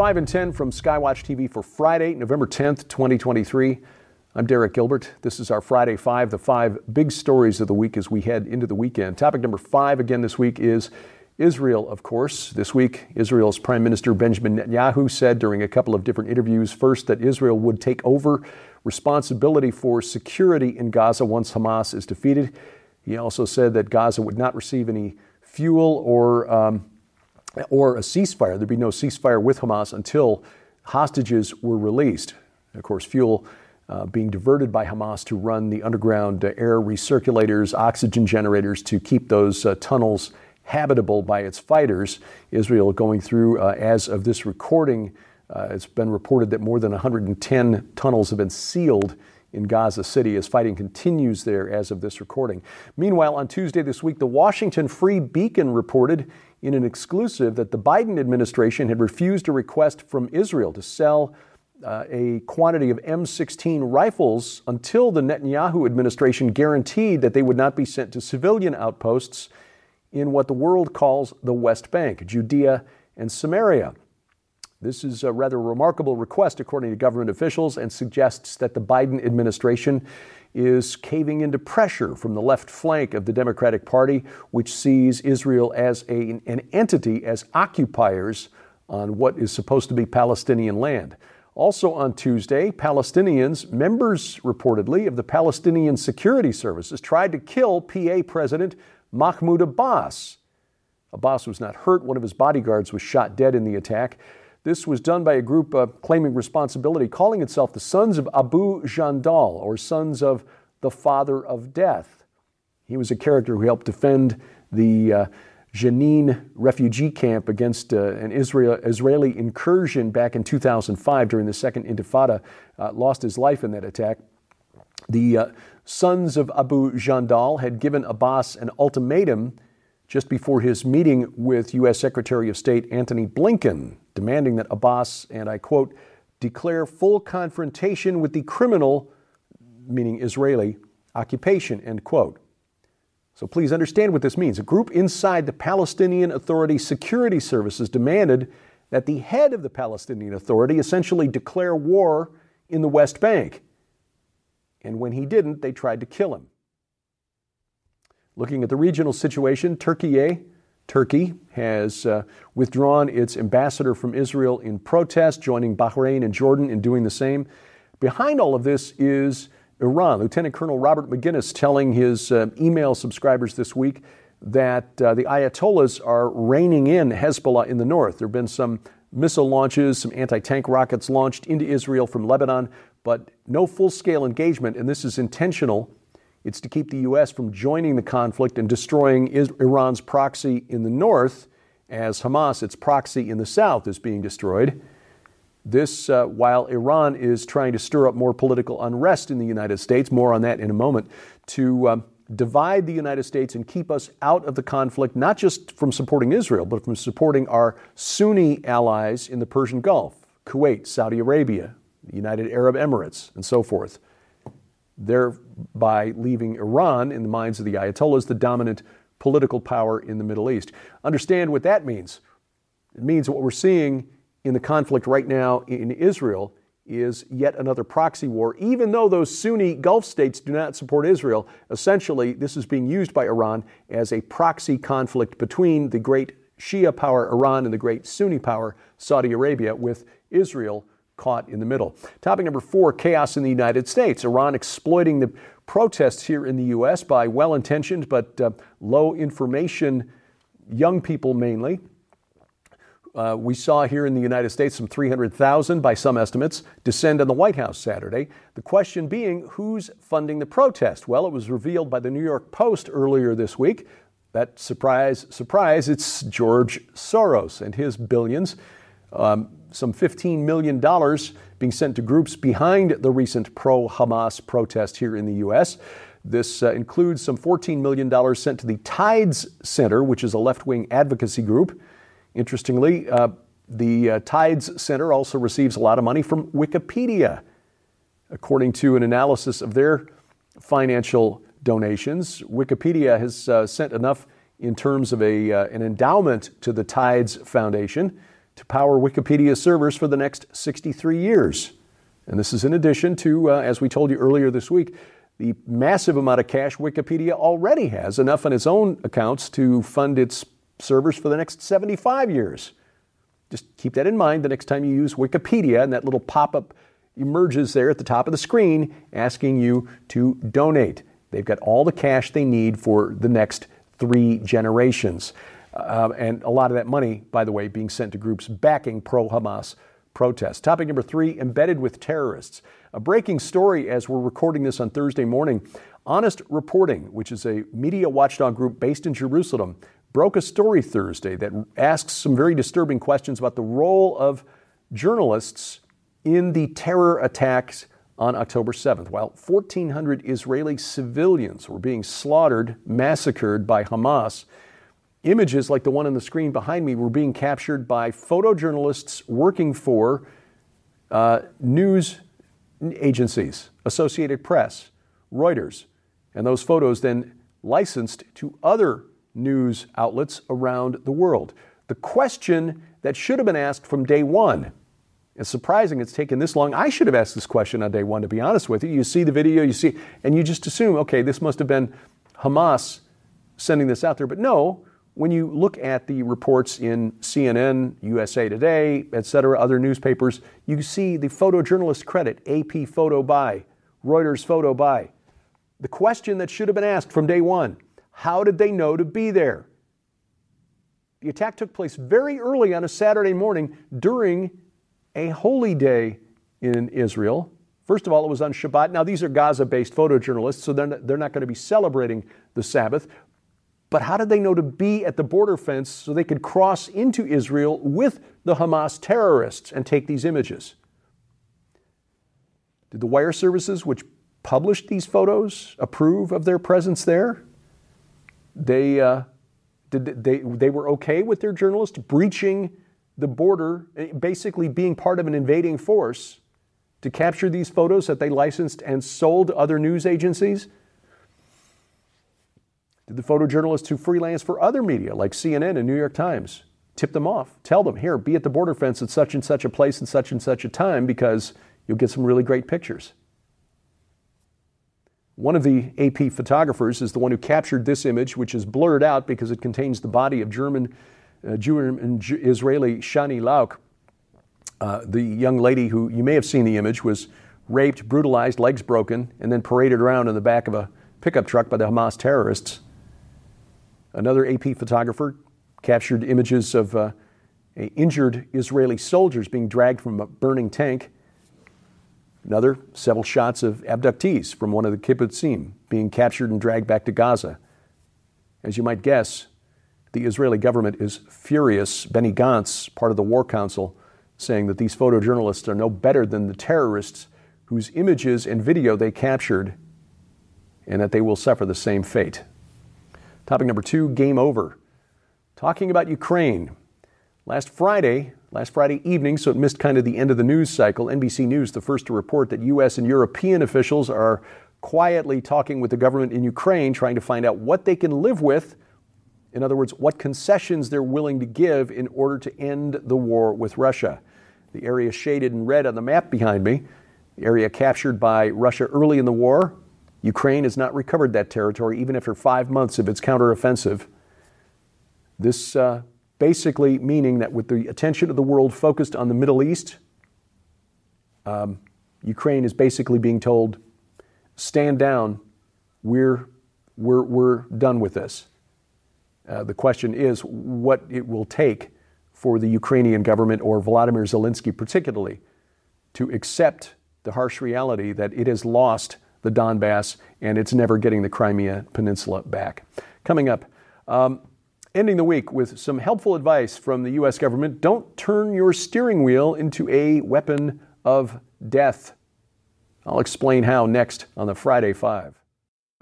5 and 10 from Skywatch TV for Friday, November 10th, 2023. I'm Derek Gilbert. This is our Friday 5, the 5 big stories of the week as we head into the weekend. Topic number 5 again this week is Israel, of course. This week, Israel's Prime Minister Benjamin Netanyahu said during a couple of different interviews, first, that Israel would take over responsibility for security in Gaza once Hamas is defeated. He also said that Gaza would not receive any fuel or a ceasefire. There'd be no ceasefire with Hamas until hostages were released. Of course, fuel being diverted by Hamas to run the underground air recirculators, oxygen generators to keep those tunnels habitable by its fighters. Israel going through, as of this recording, it's been reported that more than 110 tunnels have been sealed in Gaza City as fighting continues there as of this recording. Meanwhile, on Tuesday this week, the Washington Free Beacon reported in an exclusive that the Biden administration had refused a request from Israel to sell a quantity of M16 rifles until the Netanyahu administration guaranteed that they would not be sent to civilian outposts in what the world calls the West Bank, Judea and Samaria. This is a rather remarkable request, according to government officials, and suggests that the Biden administration is caving into pressure from the left flank of the Democratic Party, which sees Israel as an entity, as occupiers on what is supposed to be Palestinian land. Also on Tuesday, Palestinians, members reportedly of the Palestinian Security Services, tried to kill PA President Mahmoud Abbas. Abbas was not hurt. One of his bodyguards was shot dead in the attack. This was done by a group claiming responsibility, calling itself the Sons of Abu Jandal, or Sons of the Father of Death. He was a character who helped defend the Jenin refugee camp against an Israeli incursion back in 2005 during the Second Intifada, lost his life in that attack. The Sons of Abu Jandal had given Abbas an ultimatum just before his meeting with U.S. Secretary of State Antony Blinken, demanding that Abbas, and I quote, declare full confrontation with the criminal, meaning Israeli, occupation, end quote. So please understand what this means. A group inside the Palestinian Authority Security Services demanded that the head of the Palestinian Authority essentially declare war in the West Bank. And when he didn't, they tried to kill him. Looking at the regional situation, Turkey has withdrawn its ambassador from Israel in protest, joining Bahrain and Jordan in doing the same. Behind all of this is Iran. Lieutenant Colonel Robert McGinnis telling his email subscribers this week that the Ayatollahs are reining in Hezbollah in the north. There have been some missile launches, some anti-tank rockets launched into Israel from Lebanon, but no full-scale engagement, and this is intentional. It's to keep the U.S. from joining the conflict and destroying Iran's proxy in the north, as Hamas, its proxy in the south, is being destroyed. This, while Iran is trying to stir up more political unrest in the United States, more on that in a moment, to divide the United States and keep us out of the conflict, not just from supporting Israel, but from supporting our Sunni allies in the Persian Gulf, Kuwait, Saudi Arabia, the United Arab Emirates, and so forth, thereby leaving Iran, in the minds of the Ayatollahs, the dominant political power in the Middle East. Understand what that means. It means what we're seeing in the conflict right now in Israel is yet another proxy war. Even though those Sunni Gulf states do not support Israel, essentially this is being used by Iran as a proxy conflict between the great Shia power, Iran, and the great Sunni power, Saudi Arabia, with Israel caught in the middle. Topic number 4, chaos in the United States. Iran exploiting the protests here in the U.S. by well-intentioned but low-information young people mainly. We saw here in the United States some 300,000, by some estimates, descend on the White House Saturday. The question being, who's funding the protest? Well, it was revealed by the New York Post earlier this week that, surprise, surprise, it's George Soros and his billions. Some $15 million being sent to groups behind the recent pro-Hamas protest here in the U.S. This includes some $14 million sent to the Tides Center, which is a left-wing advocacy group. Interestingly, the Tides Center also receives a lot of money from Wikipedia. According to an analysis of their financial donations, Wikipedia has sent enough in terms of an endowment to the Tides Foundation to power Wikipedia's servers for the next 63 years. And this is in addition to, as we told you earlier this week, the massive amount of cash Wikipedia already has, enough on its own accounts to fund its servers for the next 75 years. Just keep that in mind the next time you use Wikipedia, and that little pop-up emerges there at the top of the screen asking you to donate. They've got all the cash they need for the next three generations. And a lot of that money, by the way, being sent to groups backing pro-Hamas protests. Topic number 3, embedded with terrorists. A breaking story as we're recording this on Thursday morning. Honest Reporting, which is a media watchdog group based in Jerusalem, broke a story Thursday that asks some very disturbing questions about the role of journalists in the terror attacks on October 7th. While 1,400 Israeli civilians were being slaughtered, massacred by Hamas, images like the one on the screen behind me were being captured by photojournalists working for news agencies, Associated Press, Reuters, and those photos then licensed to other news outlets around the world. The question that should have been asked from day one, it's surprising it's taken this long. I should have asked this question on day one, to be honest with you. You see the video, and you just assume, okay, this must have been Hamas sending this out there. But no. When you look at the reports in CNN, USA Today, etc., other newspapers, you see the photojournalist credit, AP photo by, Reuters photo by. The question that should have been asked from day one, how did they know to be there? The attack took place very early on a Saturday morning during a holy day in Israel. First of all, it was on Shabbat. Now, these are Gaza-based photojournalists, so they're not going to be celebrating the Sabbath. But how did they know to be at the border fence so they could cross into Israel with the Hamas terrorists and take these images? Did the wire services which published these photos approve of their presence there? They were okay with their journalists breaching the border, basically being part of an invading force to capture these photos that they licensed and sold to other news agencies? Did the photojournalists who freelance for other media like CNN and New York Times tip them off? Tell them, here, be at the border fence at such and such a place and such a time because you'll get some really great pictures. One of the AP photographers is the one who captured this image, which is blurred out because it contains the body of German Israeli Shani Lauk, the young lady who, you may have seen the image, was raped, brutalized, legs broken, and then paraded around in the back of a pickup truck by the Hamas terrorists. Another AP photographer captured images of injured Israeli soldiers being dragged from a burning tank. Another, several shots of abductees from one of the kibbutzim being captured and dragged back to Gaza. As you might guess, the Israeli government is furious. Benny Gantz, part of the War Council, saying that these photojournalists are no better than the terrorists whose images and video they captured, and that they will suffer the same fate. Topic number 2, game over. Talking about Ukraine. Last Friday evening, so it missed kind of the end of the news cycle, NBC News, the first to report that U.S. and European officials are quietly talking with the government in Ukraine, trying to find out what they can live with. In other words, what concessions they're willing to give in order to end the war with Russia. The area shaded in red on the map behind me, the area captured by Russia early in the war, Ukraine has not recovered that territory even after 5 months of its counteroffensive. This basically meaning that with the attention of the world focused on the Middle East, Ukraine is basically being told, stand down, we're done with this. The question is what it will take for the Ukrainian government, or Volodymyr Zelensky particularly, to accept the harsh reality that it has lost the Donbass, and it's never getting the Crimea Peninsula back. Coming up, ending the week with some helpful advice from the U.S. government. Don't turn your steering wheel into a weapon of death. I'll explain how next on the Friday Five.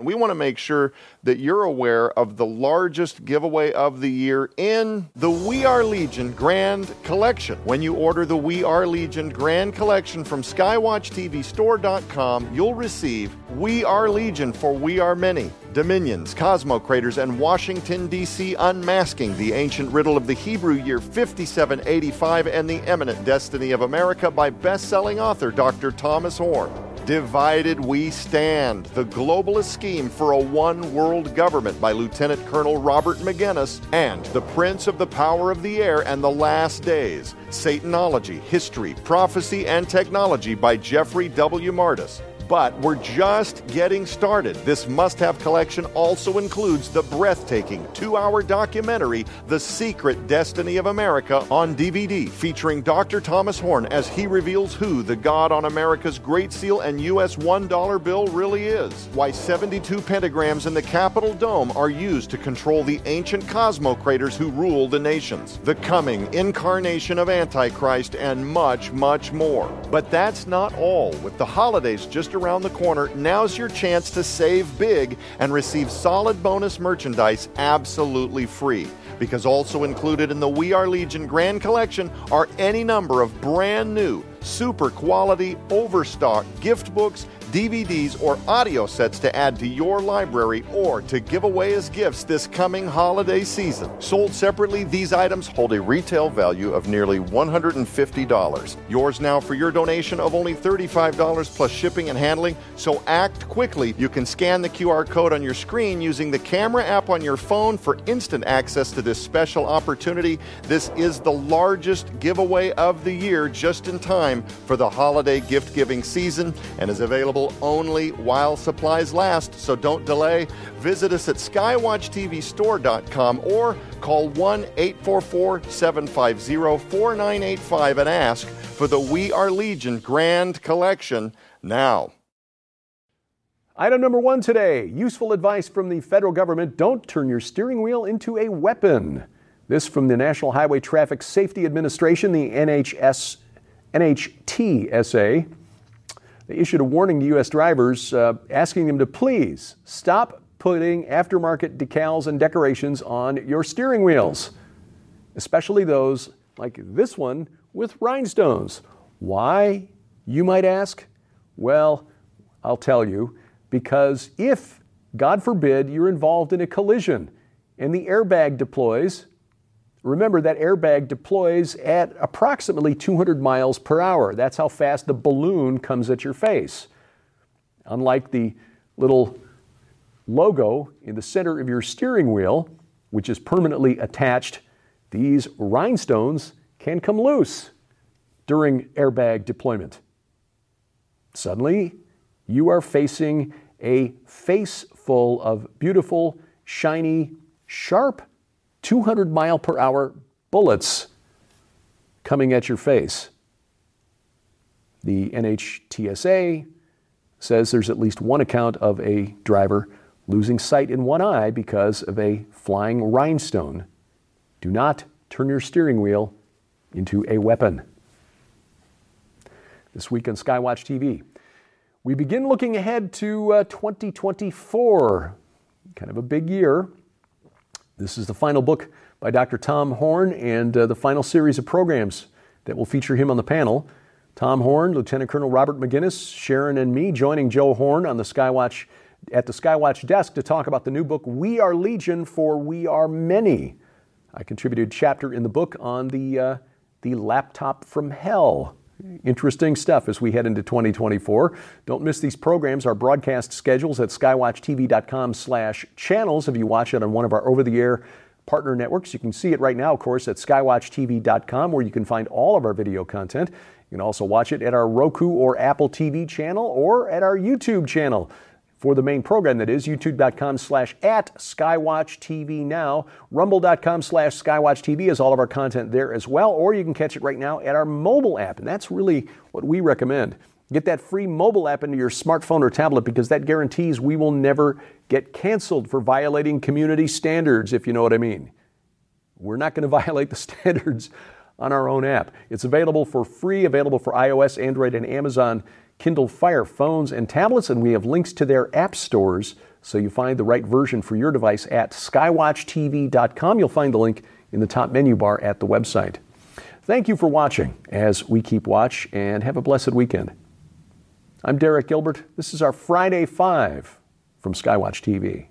We want to make sure that you're aware of the largest giveaway of the year in the We Are Legion Grand Collection. When you order the We Are Legion Grand Collection from SkyWatchTVStore.com, you'll receive We Are Legion for We Are Many, Dominions, Cosmo Craters, and Washington, D.C. Unmasking the Ancient Riddle of the Hebrew Year 5785 and the Eminent Destiny of America by best-selling author Dr. Thomas Horn. Divided We Stand, The Globalist Scheme for a One-World Government by Lieutenant Colonel Robert McGinnis, and The Prince of the Power of the Air and the Last Days, Satanology, History, Prophecy, and Technology by Jeffrey W. Martis. But we're just getting started. This must-have collection also includes the breathtaking two-hour documentary, The Secret Destiny of America, on DVD, featuring Dr. Thomas Horn as he reveals who the God on America's Great Seal and U.S. $1 bill really is, why 72 pentagrams in the Capitol Dome are used to control the ancient Cosmo craters who rule the nations, the coming incarnation of Antichrist, and much, much more. But that's not all. With the holidays just around the corner, now's your chance to save big and receive solid bonus merchandise absolutely free. Because also included in the We Are Legion Grand Collection are any number of brand new, super quality, overstock gift books, DVDs, or audio sets to add to your library or to give away as gifts this coming holiday season. Sold separately, these items hold a retail value of nearly $150. Yours now for your donation of only $35 plus shipping and handling, so act quickly. You can scan the QR code on your screen using the camera app on your phone for instant access to this special opportunity. This is the largest giveaway of the year, just in time for the holiday gift-giving season, and is available only while supplies last, so don't delay. Visit us at SkyWatchTVStore.com or call 1-844-750-4985 and ask for the We Are Legion Grand Collection now. Item number one today, useful advice from the federal government: don't turn your steering wheel into a weapon. This from the National Highway Traffic Safety Administration, the NHTSA. They issued a warning to U.S. drivers asking them to please stop putting aftermarket decals and decorations on your steering wheels, especially those like this one with rhinestones. Why, you might ask? Well, I'll tell you, because if, God forbid, you're involved in a collision and the airbag deploys, remember that airbag deploys at approximately 200 miles per hour. That's how fast the balloon comes at your face. Unlike the little logo in the center of your steering wheel, which is permanently attached, these rhinestones can come loose during airbag deployment. Suddenly, you are facing a face full of beautiful, shiny, sharp 200 mile per hour bullets coming at your face. The NHTSA says there's at least one account of a driver losing sight in one eye because of a flying rhinestone. Do not turn your steering wheel into a weapon. This week on Skywatch TV, we begin looking ahead to 2024, kind of a big year. This is the final book by Dr. Tom Horn and the final series of programs that will feature him on the panel. Tom Horn, Lieutenant Colonel Robert McGinnis, Sharon, and me joining Joe Horn on the Skywatch at the Skywatch desk to talk about the new book, We Are Legion for We Are Many. I contributed a chapter in the book on the laptop from hell. Interesting stuff as we head into 2024. Don't miss these programs. Our broadcast schedules at skywatchtv.com/channels. If you watch it on one of our over-the-air partner networks, you can see it right now, of course, at skywatchtv.com, where you can find all of our video content. You can also watch it at our Roku or Apple TV channel or at our YouTube channel for the main program, that is youtube.com/@SkywatchTV now. Rumble.com/SkywatchTV is all of our content there as well, or you can catch it right now at our mobile app, and that's really what we recommend. Get that free mobile app into your smartphone or tablet, because that guarantees we will never get canceled for violating community standards, if you know what I mean. We're not going to violate the standards on our own app. It's available for free, available for iOS, Android, and Amazon Kindle Fire phones and tablets, and we have links to their app stores So you find the right version for your device at SkyWatchTV.com. You'll find the link in the top menu bar at the website. Thank you for watching as we keep watch, and have a blessed weekend. I'm Derek Gilbert. This is our Friday Five from SkyWatch TV.